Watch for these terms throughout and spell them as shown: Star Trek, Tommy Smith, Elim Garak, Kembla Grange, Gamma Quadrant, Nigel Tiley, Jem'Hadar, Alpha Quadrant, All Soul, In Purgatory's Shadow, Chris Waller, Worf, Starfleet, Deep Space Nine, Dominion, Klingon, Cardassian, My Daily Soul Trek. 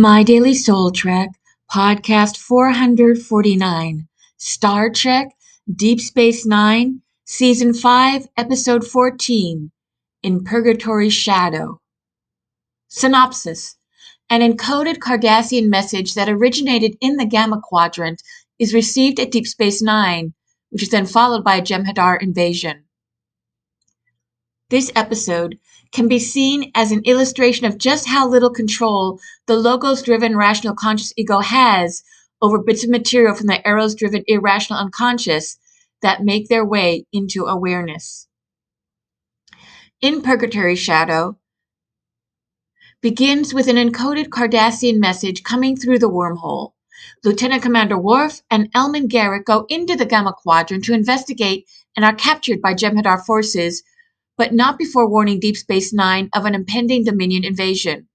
My Daily Soul Trek, podcast 449, Star Trek, Deep Space Nine, Season 5, Episode 14, In Purgatory's Shadow. Synopsis. An encoded Cardassian message that originated in the Gamma Quadrant is received at Deep Space Nine, which is then followed by a Jem'Hadar invasion. This episode can be seen as an illustration of just how little control the logos-driven rational conscious ego has over bits of material from the eros-driven irrational unconscious that make their way into awareness. In Purgatory's Shadow begins with an encoded Cardassian message coming through the wormhole. Lieutenant Commander Worf and Elim Garak go into the Gamma Quadrant to investigate and are captured by Jem'Hadar forces, but not before warning Deep Space Nine of an impending Dominion invasion.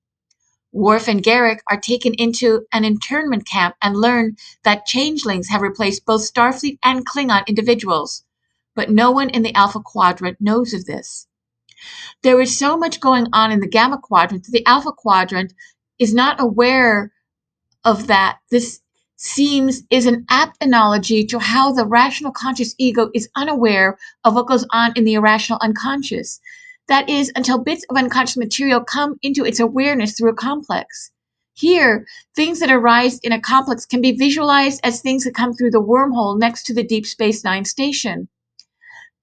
Worf and Garak are taken into an internment camp and learn that changelings have replaced both Starfleet and Klingon individuals, but no one in the Alpha Quadrant knows of this. There is so much going on in the Gamma Quadrant that the Alpha Quadrant is not aware of that. This is an apt analogy to how the rational conscious ego is unaware of what goes on in the irrational unconscious. That is, until bits of unconscious material come into its awareness through a complex. Here, things that arise in a complex can be visualized as things that come through the wormhole next to the Deep Space Nine station.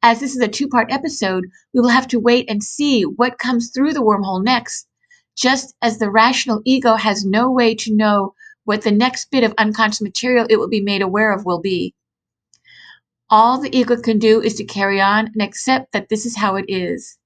As this is a two-part episode, we will have to wait and see what comes through the wormhole next, just as the rational ego has no way to know what the next bit of unconscious material it will be made aware of will be. All the ego can do is to carry on and accept that this is how it is.